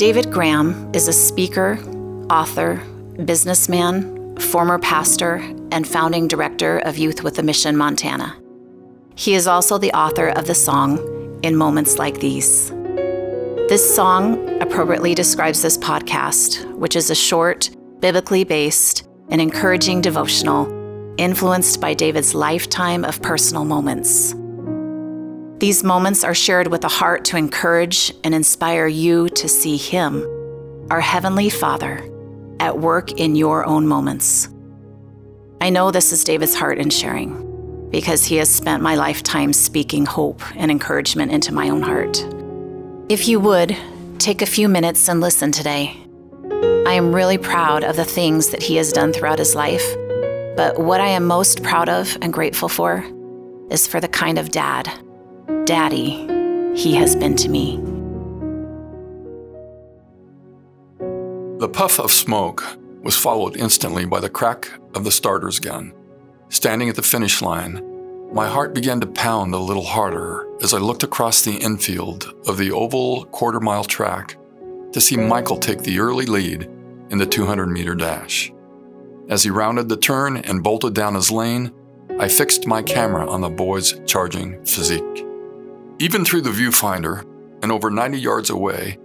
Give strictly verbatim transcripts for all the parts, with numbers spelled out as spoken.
David Graham is a speaker, author, businessman, former pastor, and founding director of Youth with a Mission Montana. He is also the author of the song, In Moments Like These. This song appropriately describes this podcast, which is a short, biblically based, and encouraging devotional influenced by David's lifetime of personal moments. These moments are shared with a heart to encourage and inspire you to see Him, our Heavenly Father, at work in your own moments. I know this is David's heart in sharing, because he has spent my lifetime speaking hope and encouragement into my own heart. If you would, take a few minutes and listen today. I am really proud of the things that he has done throughout his life, but what I am most proud of and grateful for is for the kind of dad Daddy, he has been to me. The puff of smoke was followed instantly by the crack of the starter's gun. Standing at the finish line, my heart began to pound a little harder as I looked across the infield of the oval quarter-mile track to see Michael take the early lead in the two hundred meter dash. As he rounded the turn and bolted down his lane, I fixed my camera on the boy's charging physique. Even through the viewfinder, and over ninety yards away,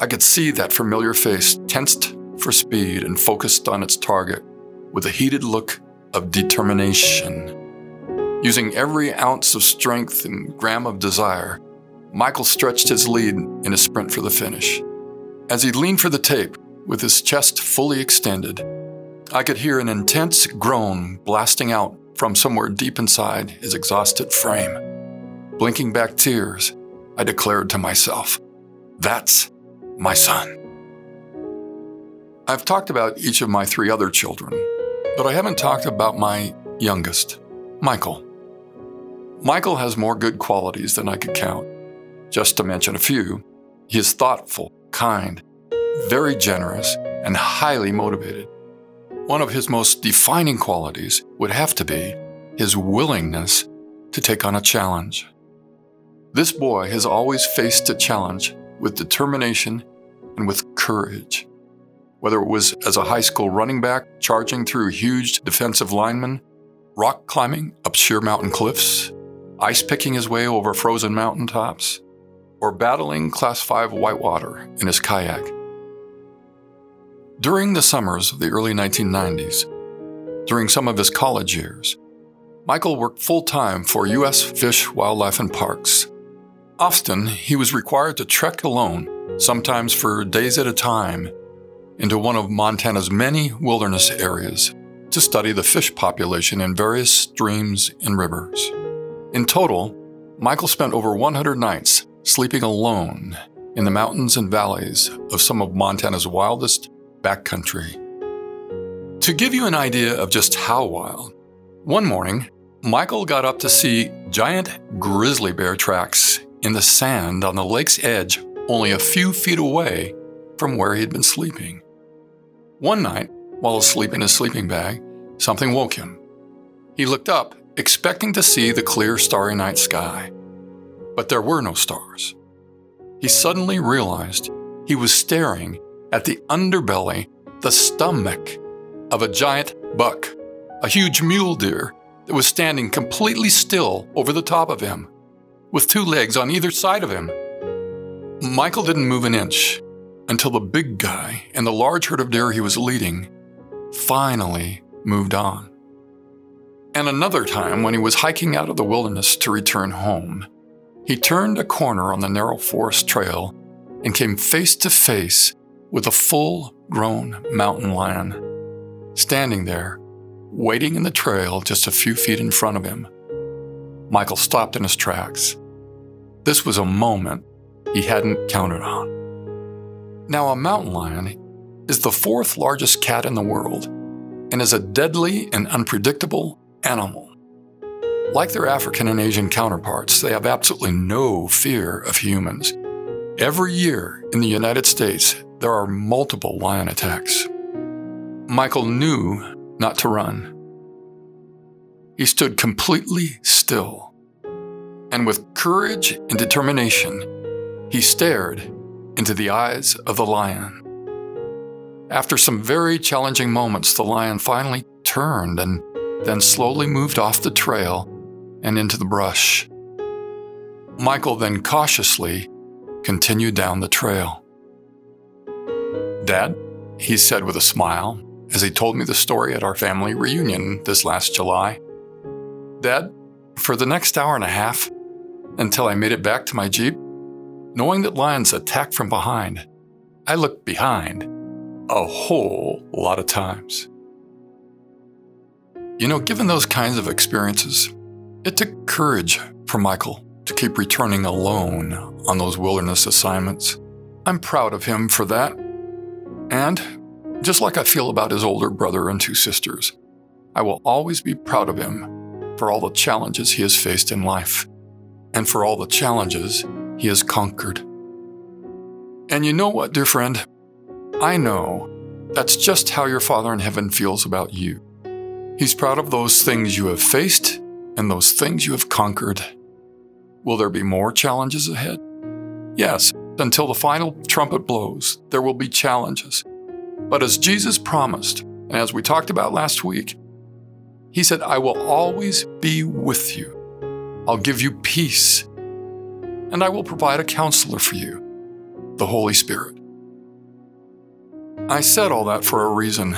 I could see that familiar face tensed for speed and focused on its target with a heated look of determination. Using every ounce of strength and gram of desire, Michael stretched his lead in a sprint for the finish. As he leaned for the tape, with his chest fully extended, I could hear an intense groan blasting out from somewhere deep inside his exhausted frame. Blinking back tears, I declared to myself, "That's my son." I've talked about each of my three other children, but I haven't talked about my youngest, Michael. Michael has more good qualities than I could count. Just to mention a few, he is thoughtful, kind, very generous, and highly motivated. One of his most defining qualities would have to be his willingness to take on a challenge. This boy has always faced a challenge with determination and with courage. Whether it was as a high school running back charging through huge defensive linemen, rock climbing up sheer mountain cliffs, ice picking his way over frozen mountaintops, or battling Class five whitewater in his kayak. During the summers of the early nineteen nineties, during some of his college years, Michael worked full-time for U S Fish, Wildlife and Parks. Often, he was required to trek alone, sometimes for days at a time, into one of Montana's many wilderness areas to study the fish population in various streams and rivers. In total, Michael spent over one hundred nights sleeping alone in the mountains and valleys of some of Montana's wildest backcountry. To give you an idea of just how wild, one morning, Michael got up to see giant grizzly bear tracks in the sand on the lake's edge only a few feet away from where he had been sleeping. One night, while asleep in his sleeping bag, something woke him. He looked up, expecting to see the clear, starry night sky. But there were no stars. He suddenly realized he was staring at the underbelly, the stomach, of a giant buck, a huge mule deer that was standing completely still over the top of him, with two legs on either side of him. Michael didn't move an inch until the big guy and the large herd of deer he was leading finally moved on. And another time, when he was hiking out of the wilderness to return home, he turned a corner on the narrow forest trail and came face to face with a full-grown mountain lion, standing there, waiting in the trail just a few feet in front of him. Michael stopped in his tracks. This was a moment he hadn't counted on. Now, a mountain lion is the fourth largest cat in the world and is a deadly and unpredictable animal. Like their African and Asian counterparts, they have absolutely no fear of humans. Every year in the United States, there are multiple lion attacks. Michael knew not to run. He stood completely still, and with courage and determination, he stared into the eyes of the lion. After some very challenging moments, the lion finally turned and then slowly moved off the trail and into the brush. Michael then cautiously continued down the trail. "Dad," he said with a smile as he told me the story at our family reunion this last July. "Dad, for the next hour and a half, until I made it back to my Jeep, knowing that lions attack from behind, I looked behind a whole lot of times." You know, given those kinds of experiences, it took courage for Michael to keep returning alone on those wilderness assignments. I'm proud of him for that. And just like I feel about his older brother and two sisters, I will always be proud of him for all the challenges he has faced in life and for all the challenges he has conquered. And you know what, dear friend? I know that's just how your Father in Heaven feels about you. He's proud of those things you have faced and those things you have conquered. Will there be more challenges ahead? Yes, until the final trumpet blows, there will be challenges. But as Jesus promised, and as we talked about last week, He said, "I will always be with you. I'll give you peace, and I will provide a counselor for you, the Holy Spirit." I said all that for a reason.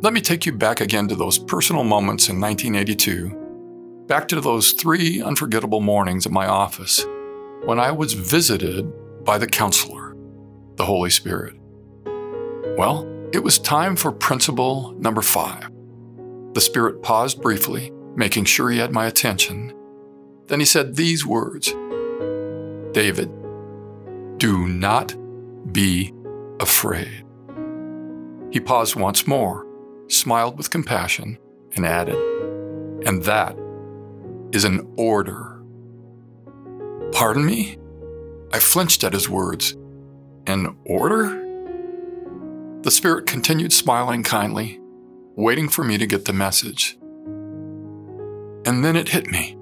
Let me take you back again to those personal moments in nineteen eighty-two, back to those three unforgettable mornings at my office when I was visited by the counselor, the Holy Spirit. Well, it was time for principle number five. The Spirit paused briefly, making sure He had my attention. Then He said these words, "David, do not be afraid." He paused once more, smiled with compassion, and added, "And that is an order." Pardon me? I flinched at his words. An order? The Spirit continued smiling kindly, waiting for me to get the message. And then it hit me.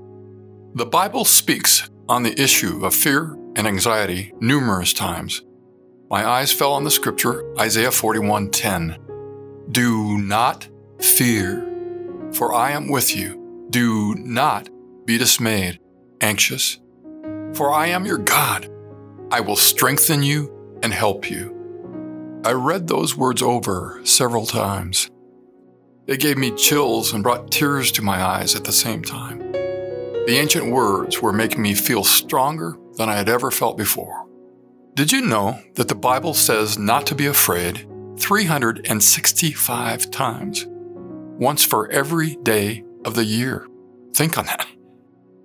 The Bible speaks on the issue of fear and anxiety numerous times. My eyes fell on the scripture, Isaiah forty-one ten. "Do not fear, for I am with you. Do not be dismayed, anxious, for I am your God. I will strengthen you and help you." I read those words over several times. They gave me chills and brought tears to my eyes at the same time. The ancient words were making me feel stronger than I had ever felt before. Did you know that the Bible says not to be afraid three hundred sixty-five times, once for every day of the year? Think on that.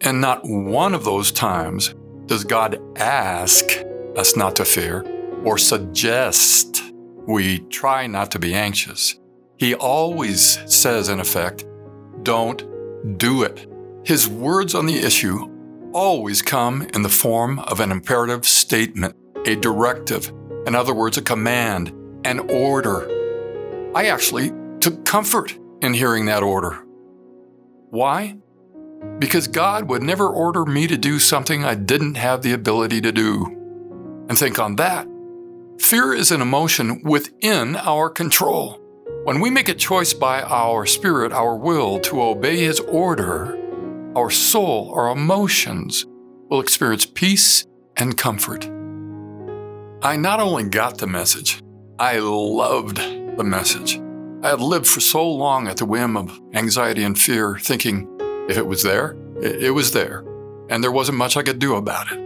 And not one of those times does God ask us not to fear or suggest we try not to be anxious. He always says, in effect, don't do it. His words on the issue always come in the form of an imperative statement, a directive, in other words, a command, an order. I actually took comfort in hearing that order. Why? Because God would never order me to do something I didn't have the ability to do. And think on that. Fear is an emotion within our control. When we make a choice by our spirit, our will, to obey His order, our soul, our emotions will experience peace and comfort. I not only got the message, I loved the message. I had lived for so long at the whim of anxiety and fear, thinking if it was there, it was there, and there wasn't much I could do about it.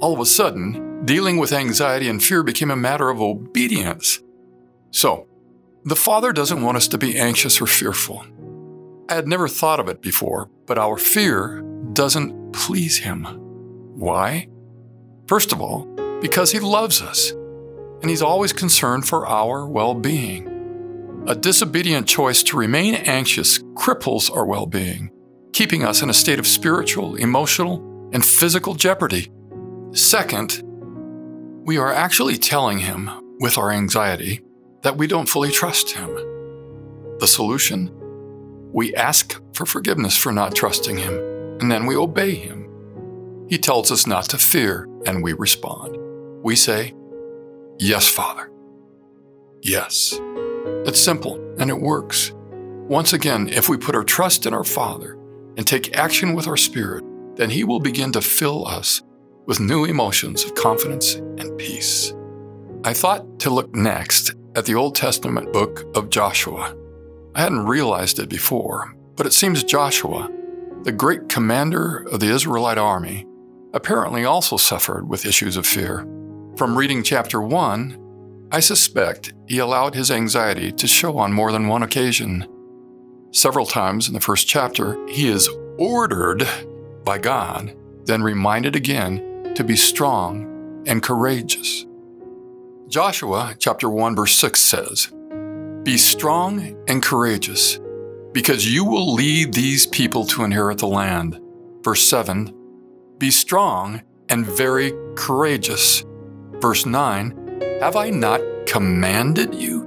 All of a sudden, dealing with anxiety and fear became a matter of obedience. So, the Father doesn't want us to be anxious or fearful. I had never thought of it before, but our fear doesn't please Him. Why? First of all, because He loves us. And He's always concerned for our well-being. A disobedient choice to remain anxious cripples our well-being, keeping us in a state of spiritual, emotional, and physical jeopardy. Second, we are actually telling Him, with our anxiety, that we don't fully trust Him. The solution? We ask for forgiveness for not trusting Him, and then we obey Him. He tells us not to fear, and we respond. We say, Yes, Father. Yes. It's simple, and it works. Once again, if we put our trust in our Father and take action with our spirit, then He will begin to fill us with new emotions of confidence and peace. I thought to look next at the Old Testament book of Joshua. I hadn't realized it before, but it seems Joshua, the great commander of the Israelite army, apparently also suffered with issues of fear. From reading chapter one, I suspect he allowed his anxiety to show on more than one occasion. Several times in the first chapter, he is ordered by God, then reminded again to be strong and courageous. Joshua chapter one, verse six says, "Be strong and courageous, because you will lead these people to inherit the land." Verse seven, "Be strong and very courageous." Verse nine, "Have I not commanded you?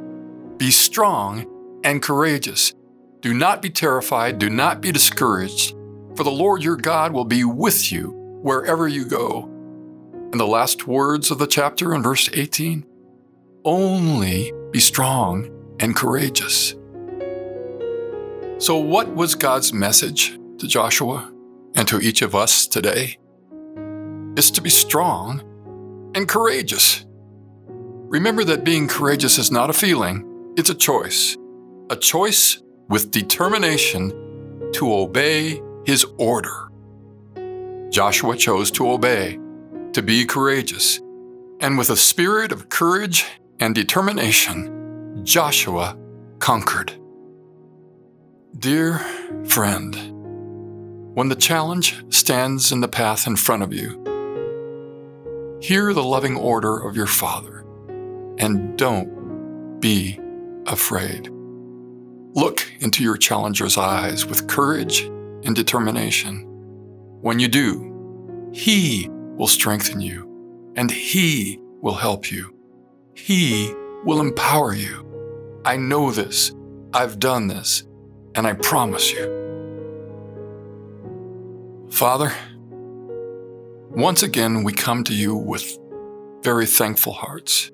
Be strong and courageous. Do not be terrified, do not be discouraged, for the Lord your God will be with you wherever you go." And the last words of the chapter in verse eighteen, "Only be strong and courageous." So what was God's message to Joshua and to each of us today? It's to be strong and courageous. Remember that being courageous is not a feeling, it's a choice. A choice with determination to obey His order. Joshua chose to obey, to be courageous, and with a spirit of courage and determination, Joshua conquered. Dear friend, when the challenge stands in the path in front of you, hear the loving order of your Father, and don't be afraid. Look into your challenger's eyes with courage and determination. When you do, He will strengthen you, and He will help you. He will empower you. I know this, I've done this, and I promise you. Father, once again, we come to you with very thankful hearts.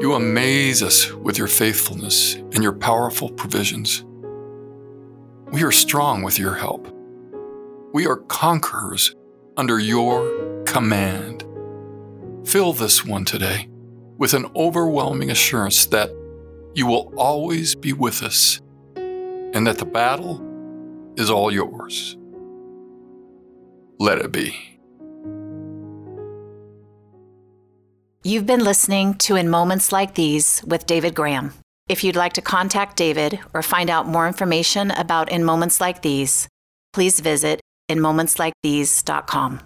You amaze us with your faithfulness and your powerful provisions. We are strong with your help. We are conquerors under your command. Fill this one today with an overwhelming assurance that you will always be with us and that the battle is all yours. Let it be. You've been listening to In Moments Like These with David Graham. If you'd like to contact David or find out more information about In Moments Like These, please visit in moments like these dot com.